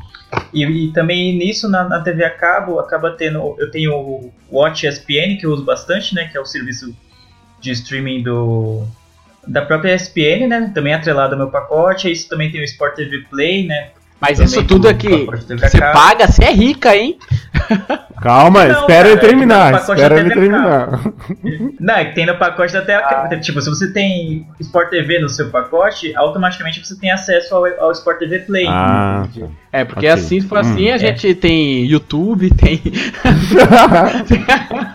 E, e também nisso, na, na T V a cabo, acaba tendo, eu tenho o Watch E S P N, que eu uso bastante, né, que é o serviço de streaming do, da própria E S P N, né, também atrelado ao meu pacote. Isso também tem o Sport T V Play, né. Mas também isso tudo aqui, você paga, você é rica, hein? Calma, não, espera cara, ele terminar, espera ele terminar. Não, é que tem no pacote da T V. Tipo, se você tem Sport T V no seu pacote, automaticamente você tem acesso ao, ao Sport T V Play. Ah, né? É, porque okay. assim, se for assim, hum, a gente é. tem YouTube, tem...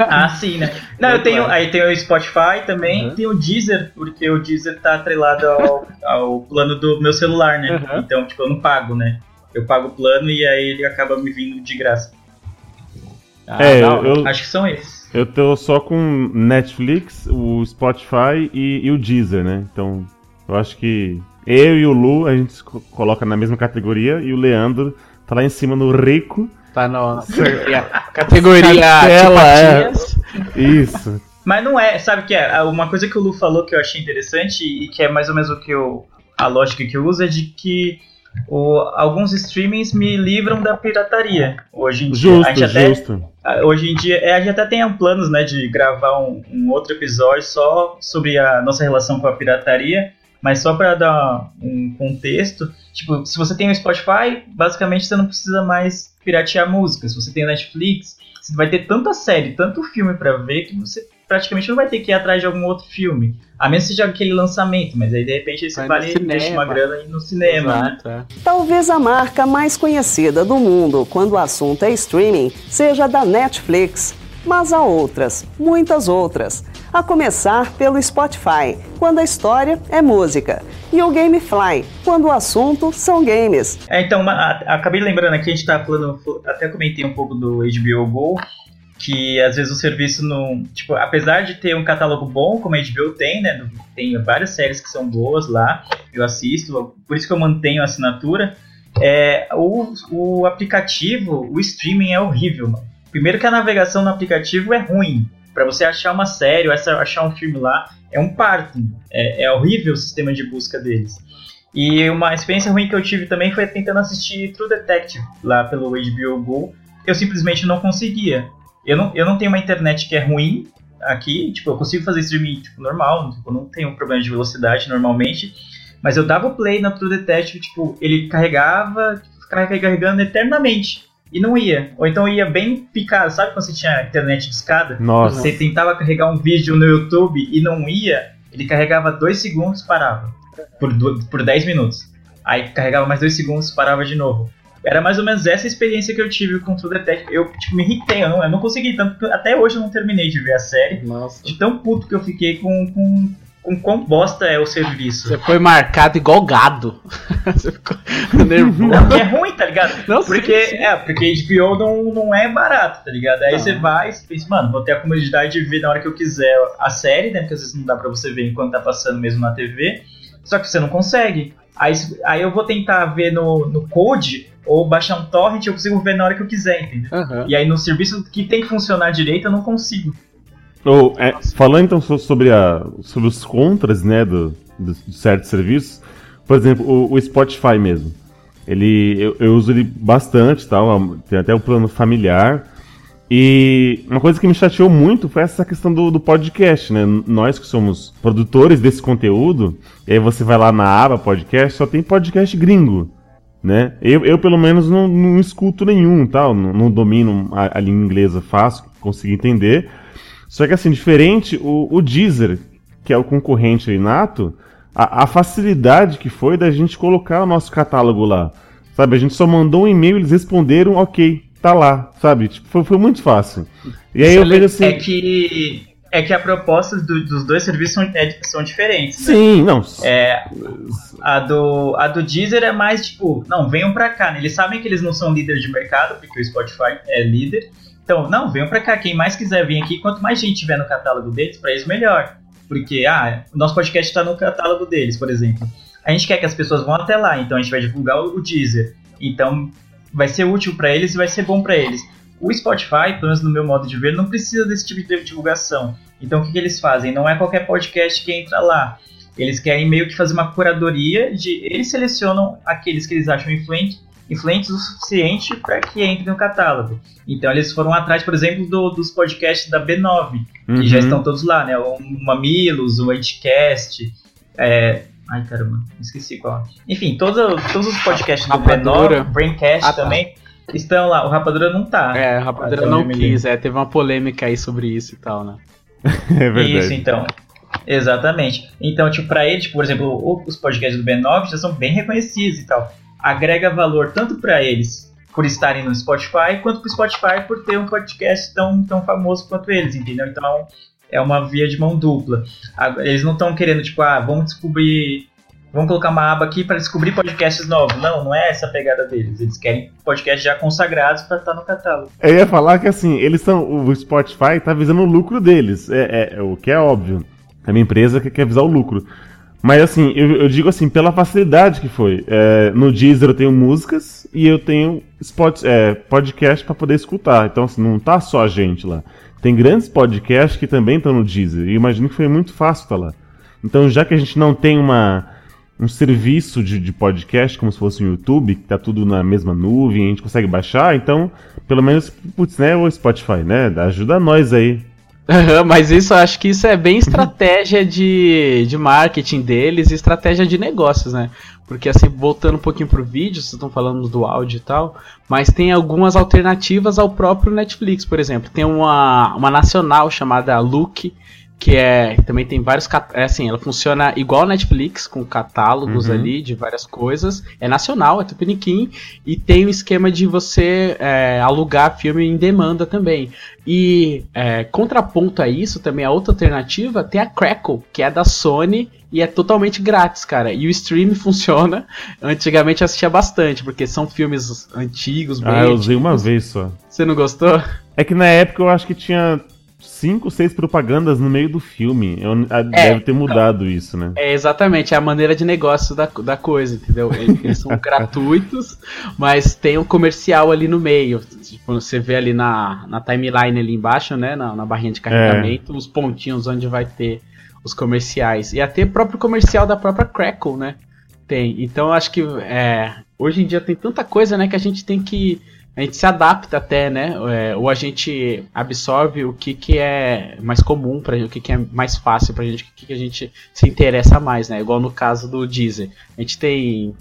ah, sim, né? Não, eu tenho, aí tem o Spotify também, uhum. tem o Deezer, porque o Deezer tá atrelado ao, ao plano do meu celular, né? Uhum. Então, tipo, eu não pago, né? Eu pago o plano e aí ele acaba me vindo de graça. Ah, é, não, eu, acho que são esses. Eu tô só com Netflix, o Spotify e, e o Deezer, né? Então, eu acho que eu e o Lu a gente coloca na mesma categoria e o Leandro tá lá em cima no rico. Tá na categoria é. Isso. Mas não é, sabe o que é? Uma coisa que o Lu falou que eu achei interessante e que é mais ou menos o que eu, a lógica que eu uso é de que o, alguns streamings me livram da pirataria hoje em dia. Justo, a gente até, justo. Hoje em dia, a gente até tem planos, né, de gravar um, um outro episódio só sobre a nossa relação com a pirataria, mas só para dar um contexto, tipo, se você tem o Spotify, basicamente você não precisa mais piratear música. Se você tem o Netflix, você vai ter tanta série, tanto filme para ver, que você praticamente não vai ter que ir atrás de algum outro filme. A menos que seja aquele lançamento, mas aí de repente você vai vale, deixa uma grana aí no cinema. Exato, é. Talvez a marca mais conhecida do mundo quando o assunto é streaming seja da Netflix. Mas há outras, muitas outras. A começar pelo Spotify, quando a história é música. E o Gamefly, quando o assunto são games. É, então, acabei lembrando aqui, a gente tá falando, até comentei um pouco do H B O Go, que às vezes o serviço não... Tipo, apesar de ter um catálogo bom, como a H B O tem, né? Tem várias séries que são boas lá, eu assisto, por isso que eu mantenho a assinatura. É, o, o aplicativo, o streaming é horrível, mano. Primeiro que a navegação no aplicativo é ruim. Pra você achar uma série ou achar um filme lá, é um parto. É, é horrível o sistema de busca deles. E uma experiência ruim que eu tive também foi tentando assistir True Detective lá pelo H B O Go. Eu simplesmente não conseguia. Eu não, eu não tenho uma internet que é ruim aqui, tipo, eu consigo fazer streaming tipo, normal, tipo, eu não tenho problema de velocidade normalmente, mas eu dava o play na True Detective, tipo, ele carregava, ficava carregando eternamente, e não ia. Ou então ia bem picado, sabe quando você tinha internet discada? Nossa. Você tentava carregar um vídeo no YouTube e não ia, ele carregava dois segundos e parava, por, por dez minutos. Aí carregava mais dois segundos e parava de novo. Era mais ou menos essa experiência que eu tive com o True Detective. Eu tipo, me irritei, eu não, eu não consegui tanto. Até hoje eu não terminei de ver a série. Nossa. De tão puto que eu fiquei com, com, com quão bosta é o serviço. Você foi marcado igual gado. Você ficou nervoso. Não, é ruim, tá ligado? Não, porque, sim, sim. É, porque H B O não, não é barato, tá ligado? Aí não. Você vai e pensa, mano, vou ter a comodidade de ver na hora que eu quiser a série, né? Porque às vezes não dá pra você ver enquanto tá passando mesmo na T V. Só que você não consegue. Aí, aí eu vou tentar ver no, no Code... ou baixar um torrent, eu consigo ver na hora que eu quiser, entendeu? Uhum. E aí no serviço que tem que funcionar direito, eu não consigo. Oh, é, falando então sobre, a, sobre os contras, né, do, do, de certos serviços, por exemplo, o, o Spotify mesmo. Ele, eu, eu uso ele bastante, tá? Tem até o plano familiar. E uma coisa que me chateou muito foi essa questão do, do podcast, né? Nós que somos produtores desse conteúdo, e aí você vai lá na aba podcast, só tem podcast gringo. Né? Eu, eu, pelo menos, não, não escuto nenhum, tal, não, não domino a, a língua inglesa fácil, consigo entender. Só que, assim, diferente, o, o Deezer, que é o concorrente inato, a, a facilidade que foi da gente colocar o nosso catálogo lá, sabe? A gente só mandou um e-mail, eles responderam, ok, tá lá, sabe? Tipo, foi, foi muito fácil. E aí eu vejo assim... É que... É que a proposta do, dos dois serviços são, é, são diferentes, né? Sim, não. É, a, do, a do Deezer é mais tipo, não, venham pra cá, né? Eles sabem que eles não são líder de mercado, porque o Spotify é líder. Então, não, venham pra cá, quem mais quiser vir aqui, quanto mais gente tiver no catálogo deles, pra eles melhor. Porque, ah, o nosso podcast tá no catálogo deles, por exemplo. A gente quer que as pessoas vão até lá, então a gente vai divulgar o, o Deezer. Então, vai ser útil pra eles e vai ser bom pra eles. O Spotify, pelo menos no meu modo de ver, não precisa desse tipo de divulgação. Então o que, que eles fazem? Não é qualquer podcast que entra lá. Eles querem meio que fazer uma curadoria de... Eles selecionam aqueles que eles acham influentes, influentes o suficiente para que entre no catálogo. Então eles foram atrás, por exemplo, do, dos podcasts da B nove, uhum. Que já estão todos lá, né? O Mamilos, o Edcast... É... Ai, caramba, esqueci qual. Enfim, todos, todos os podcasts do B nove, o Braincast ah, tá. também... Estão lá, o Rapadura não tá. É, o Rapadura não quis, é, teve uma polêmica aí sobre isso e tal, né? É verdade. Isso, então. Exatamente. Então, tipo, pra ele, tipo, por exemplo, os podcasts do B nove já são bem reconhecidos e tal. Agrega valor tanto pra eles por estarem no Spotify, quanto pro Spotify por ter um podcast tão, tão famoso quanto eles, entendeu? Então, é uma via de mão dupla. Eles não estão querendo, tipo, ah, vamos descobrir... Vamos colocar uma aba aqui para descobrir podcasts novos. Não, não é essa a pegada deles. Eles querem podcasts já consagrados para estar no catálogo. Eu ia falar que assim, eles são, o Spotify tá visando o lucro deles. É, é, é o que é óbvio. É uma empresa que quer visar o lucro. Mas assim, eu, eu digo assim, pela facilidade que foi. É, no Deezer eu tenho músicas e eu tenho spot, é, podcast para poder escutar. Então assim, não tá só a gente lá. Tem grandes podcasts que também estão no Deezer. E imagino que foi muito fácil estar lá. Então já que a gente não tem uma... um serviço de, de podcast, como se fosse o YouTube, que tá tudo na mesma nuvem, a gente consegue baixar, então, pelo menos, putz, né, o Spotify, né, ajuda nós aí. Mas isso, acho que isso é bem estratégia de, de marketing deles e estratégia de negócios, né? Porque, assim, voltando um pouquinho pro vídeo, vocês estão falando do áudio e tal, mas tem algumas alternativas ao próprio Netflix, por exemplo. Tem uma, uma nacional chamada Look, que é, também tem vários, assim, ela funciona igual a Netflix, com catálogos uhum. ali de várias coisas, é nacional, é tupiniquim, e tem o esquema de você é, alugar filme em demanda também, e é, contraponto a isso, também a outra alternativa, tem a Crackle, que é da Sony, e é totalmente grátis, cara. E o stream funciona. Antigamente eu assistia bastante, porque são filmes antigos, bem Ah, eu usei uma vez só. Você não gostou? É que na época eu acho que tinha cinco, seis propagandas no meio do filme. Eu, é, deve ter mudado então, isso, né? É, exatamente. É a maneira de negócio da, da coisa, entendeu? Eles são gratuitos, mas tem um comercial ali no meio. Tipo, você vê ali na, na timeline ali embaixo, né? Na, na barrinha de carregamento, é. Os pontinhos onde vai ter os comerciais. E até o próprio comercial da própria Crackle, né? Tem. Então eu acho que é, hoje em dia tem tanta coisa, né? Que a gente tem que... A gente se adapta até, né? É, ou a gente absorve o que, que é mais comum pra gente, o que, que é mais fácil pra gente, o que, que a gente se interessa mais, né? Igual no caso do Deezer. A gente tem...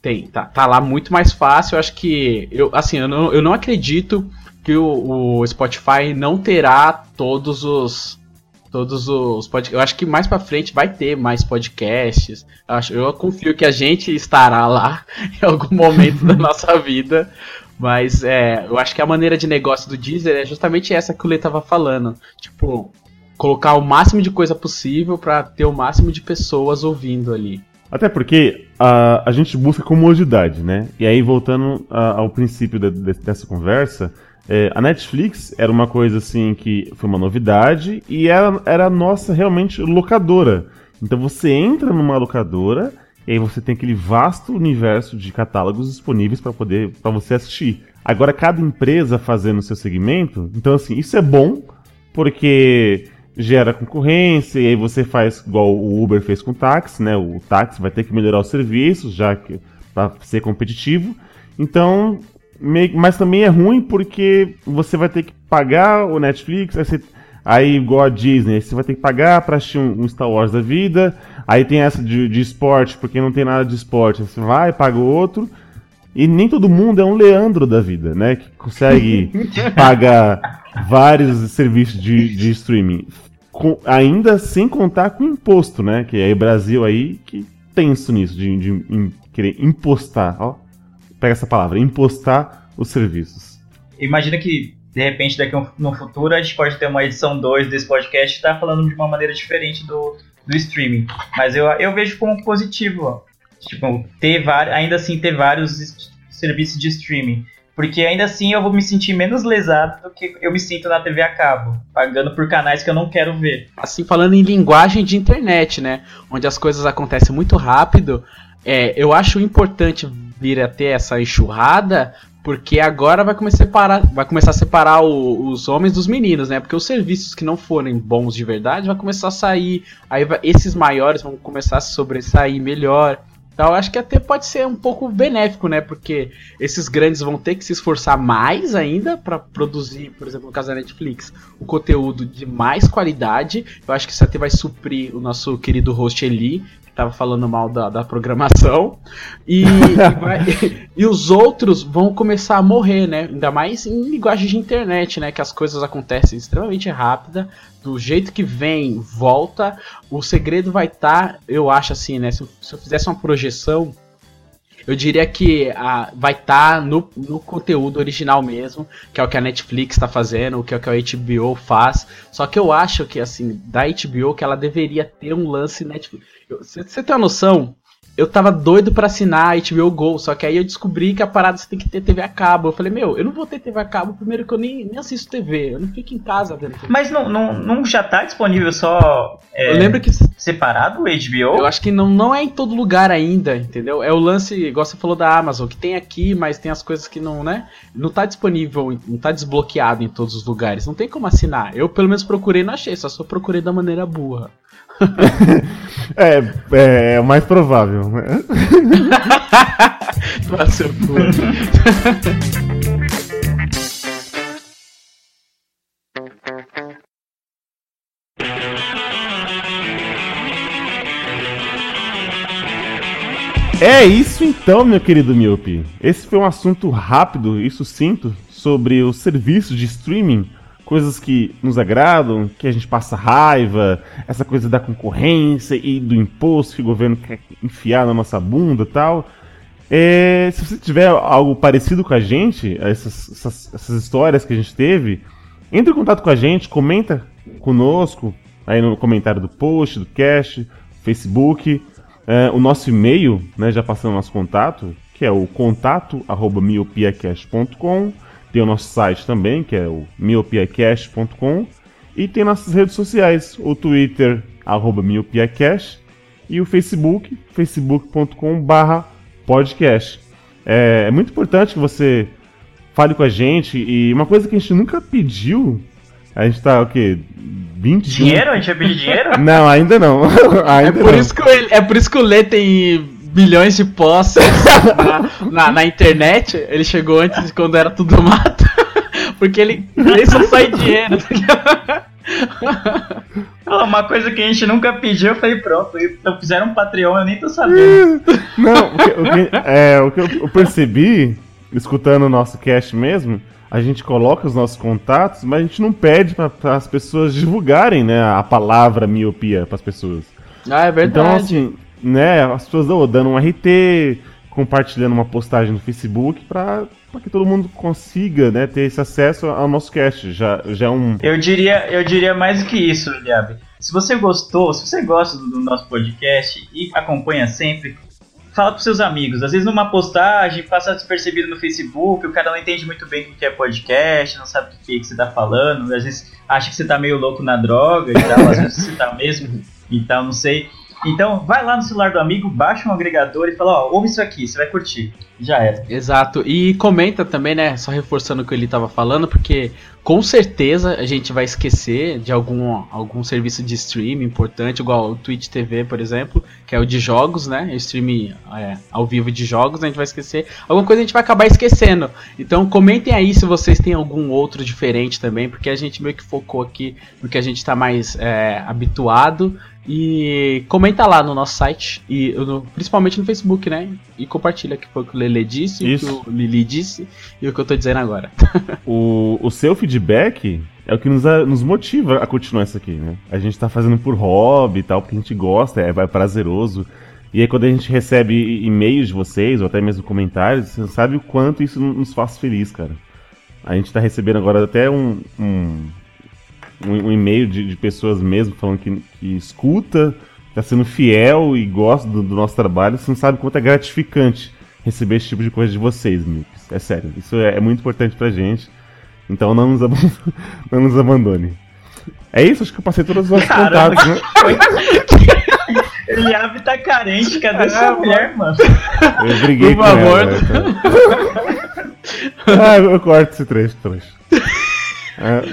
tem tá, tá lá muito mais fácil. Eu acho que... Eu, assim, eu não, eu não acredito que o, o Spotify não terá todos os... Todos os podcasts. Eu acho que mais pra frente vai ter mais podcasts. Eu, acho, eu confio que a gente estará lá em algum momento da nossa vida. Mas é, eu acho que a maneira de negócio do Deezer é justamente essa que o Lê tava falando. Tipo, colocar o máximo de coisa possível pra ter o máximo de pessoas ouvindo ali. Até porque a, a gente busca comodidade, né? E aí, voltando a, ao princípio de, de, dessa conversa. É, a Netflix era uma coisa assim que foi uma novidade e era, era a nossa realmente locadora. Então você entra numa locadora e aí você tem aquele vasto universo de catálogos disponíveis para poder para você assistir. Agora cada empresa fazendo o seu segmento, então assim, isso é bom porque gera concorrência e aí você faz igual o Uber fez com o táxi, né? O táxi vai ter que melhorar o serviço já que para ser competitivo. Então mas também é ruim porque você vai ter que pagar o Netflix, aí, você, aí igual a Disney, você vai ter que pagar pra assistir um Star Wars da vida, aí tem essa de, de esporte, porque não tem nada de esporte, você vai, paga o outro, e nem todo mundo é um Leandro da vida, né, que consegue pagar vários serviços de, de streaming, com, ainda sem contar com imposto, né, que é o Brasil aí que penso nisso, de, de, de querer impostar, ó. Pega essa palavra, impostar os serviços. Imagina que, de repente, daqui a um, no futuro, a gente pode ter uma edição dois desse podcast e tá falando de uma maneira diferente do, do streaming. Mas eu, eu vejo como positivo, ó. Tipo, ter var- ainda assim ter vários serviços de streaming. Porque ainda assim eu vou me sentir menos lesado do que eu me sinto na T V a cabo, pagando por canais que eu não quero ver. Assim, falando em linguagem de internet, né? Onde as coisas acontecem muito rápido, é, eu acho importante vir a ter essa enxurrada, porque agora vai começar a separar, vai começar a separar o, os homens dos meninos, né? Porque os serviços que não forem bons de verdade vai começar a sair, aí vai, esses maiores vão começar a se sobressair melhor. Então, acho que até pode ser um pouco benéfico, né? Porque esses grandes vão ter que se esforçar mais ainda para produzir, por exemplo, no caso da Netflix, o conteúdo de mais qualidade. Eu acho que isso até vai suprir o nosso querido host Eli, que tava falando mal da, da programação. E, e, vai, e os outros vão começar a morrer, né? Ainda mais em linguagem de internet, né? Que as coisas acontecem extremamente rápida. Do jeito que vem, volta. O segredo vai estar, tá, eu acho assim, né? Se, se eu fizesse uma projeção, eu diria que a, vai estar tá no, no conteúdo original mesmo, que é o que a Netflix está fazendo, que é o que a H B O faz. Só que eu acho que, assim, da H B O, que ela deveria ter um lance Netflix. Você tem uma noção? Eu tava doido pra assinar a H B O Go, só que aí eu descobri que a parada você tem que ter T V a cabo. Eu falei, meu, eu não vou ter T V a cabo, primeiro que eu nem, nem assisto T V, eu não fico em casa vendo T V. Mas não, não, não já tá disponível só é, eu lembro que, separado o H B O? Eu acho que não, não é em todo lugar ainda, entendeu? É o lance, igual você falou da Amazon, que tem aqui, mas tem as coisas que não, né? Não tá disponível, não tá desbloqueado em todos os lugares, não tem como assinar. Eu pelo menos procurei e não achei, só só procurei da maneira burra. É, é, é o mais provável. Nossa, eu É isso então, meu querido Miope. Esse foi um assunto rápido e sucinto sobre os serviços de streaming, coisas que nos agradam, que a gente passa raiva, essa coisa da concorrência e do imposto que o governo quer enfiar na nossa bunda e tal. É, se você tiver algo parecido com a gente, essas, essas, essas histórias que a gente teve, entre em contato com a gente, comenta conosco aí no comentário do post, do cast, Facebook. Uh, o nosso e-mail, né, já passando o nosso contato, que é o contato arroba miopiacast ponto com. Tem o nosso site também, que é o miopiacast ponto com. E tem nossas redes sociais, o Twitter, arroba miopiacast, e o Facebook, facebook ponto com barra podcast. É, é muito importante que você fale com a gente. E uma coisa que a gente nunca pediu, a gente tá, o quê? vinte Dinheiro? A gente vai pedir dinheiro? Não, ainda não. ainda é, por não. Isso que eu, é por isso que o Lê tem bilhões de posses na, na, na internet. Ele chegou antes de quando era tudo mato. Porque ele só sai dinheiro. Uma coisa que a gente nunca pediu, eu falei, pronto, então fizeram um Patreon, eu nem tô sabendo. Não, o que, o que, é, o que eu percebi, escutando o nosso cast mesmo, a gente coloca os nossos contatos, mas a gente não pede para as pessoas divulgarem, né, a palavra miopia para as pessoas. Ah, é verdade. Então, assim, né, as pessoas oh, dando um R T, compartilhando uma postagem no Facebook para que todo mundo consiga, né, ter esse acesso ao nosso cast. Já, já é um... Eu diria, eu diria mais do que isso, Eliabe. Se você gostou, se você gosta do nosso podcast e acompanha sempre... Fala pros seus amigos, às vezes numa postagem passa despercebido no Facebook, o cara não entende muito bem o que é podcast, não sabe o que, é que você tá falando, às vezes acha que você tá meio louco na droga e tal, às vezes você tá mesmo e tal, não sei. Então vai lá no celular do amigo, baixa um agregador e fala, ó, ouve isso aqui, você vai curtir, já era. Exato, e comenta também, né, só reforçando o que ele tava falando, porque com certeza a gente vai esquecer de algum, algum serviço de streaming importante, igual o Twitch T V, por exemplo, que é o de jogos, né, streaming é, ao vivo de jogos, né? A gente vai esquecer, alguma coisa a gente vai acabar esquecendo. Então comentem aí se vocês têm algum outro diferente também, porque a gente meio que focou aqui no que a gente tá mais é, habituado. E comenta lá no nosso site, e no, principalmente no Facebook, né? E compartilha que foi o que o Lele disse, isso, o que o Lili disse e o que eu tô dizendo agora. O, o seu feedback é o que nos, a, nos motiva a continuar isso aqui, né? A gente tá fazendo por hobby e tal, porque a gente gosta, é, é prazeroso. E aí quando a gente recebe e-mails de vocês, ou até mesmo comentários, você sabe o quanto isso nos faz feliz, cara. A gente tá recebendo agora até um... um... um e-mail de, de pessoas mesmo falando que, que escuta, tá sendo fiel e gosta do, do nosso trabalho. Você não sabe quanto é gratificante receber esse tipo de coisa de vocês, amigos. É sério, isso é, é muito importante pra gente. Então não nos, ab- não nos abandone. É isso, acho que eu passei todos os nossos Caramba, contatos, né? Eliabe tá carente, cadê essa mulher, mano? Eu briguei Por com favor. ela. Então. Ah, eu corto esse trecho, trecho.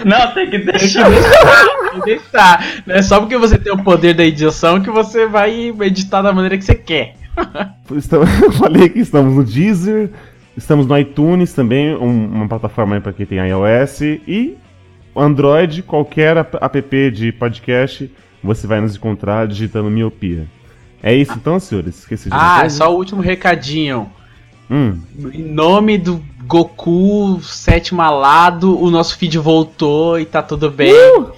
Não, tem que deixar. Tem que deixar. Não é só porque você tem o poder da edição que você vai editar da maneira que você quer. Eu falei que estamos no Deezer, estamos no iTunes também, uma plataforma para quem tem iOS e Android, qualquer app de podcast, você vai nos encontrar digitando miopia. É isso então, senhores? Esqueci de Ah, é só o último recadinho. Hum. Em nome do Goku, sétimo alado, o nosso feed voltou e tá tudo bem. Uh!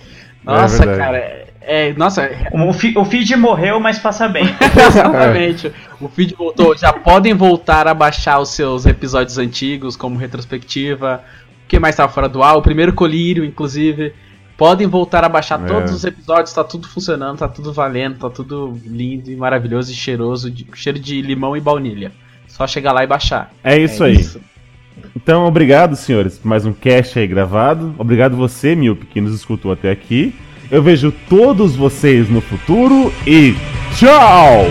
Nossa, é cara. É, nossa. O, fi, o feed morreu, mas passa bem. Exatamente. É. O feed voltou. Já podem voltar a baixar os seus episódios antigos, como retrospectiva. O que mais tava fora do ar? O primeiro colírio, inclusive. Podem voltar a baixar é. todos os episódios, tá tudo funcionando, tá tudo valendo, tá tudo lindo e maravilhoso e cheiroso. De, cheiro de limão e baunilha. Só chegar lá e baixar. É isso é aí. Isso. Então, obrigado, senhores, por mais um cast aí gravado. Obrigado você, Miope, que nos escutou até aqui. Eu vejo todos vocês no futuro e tchau!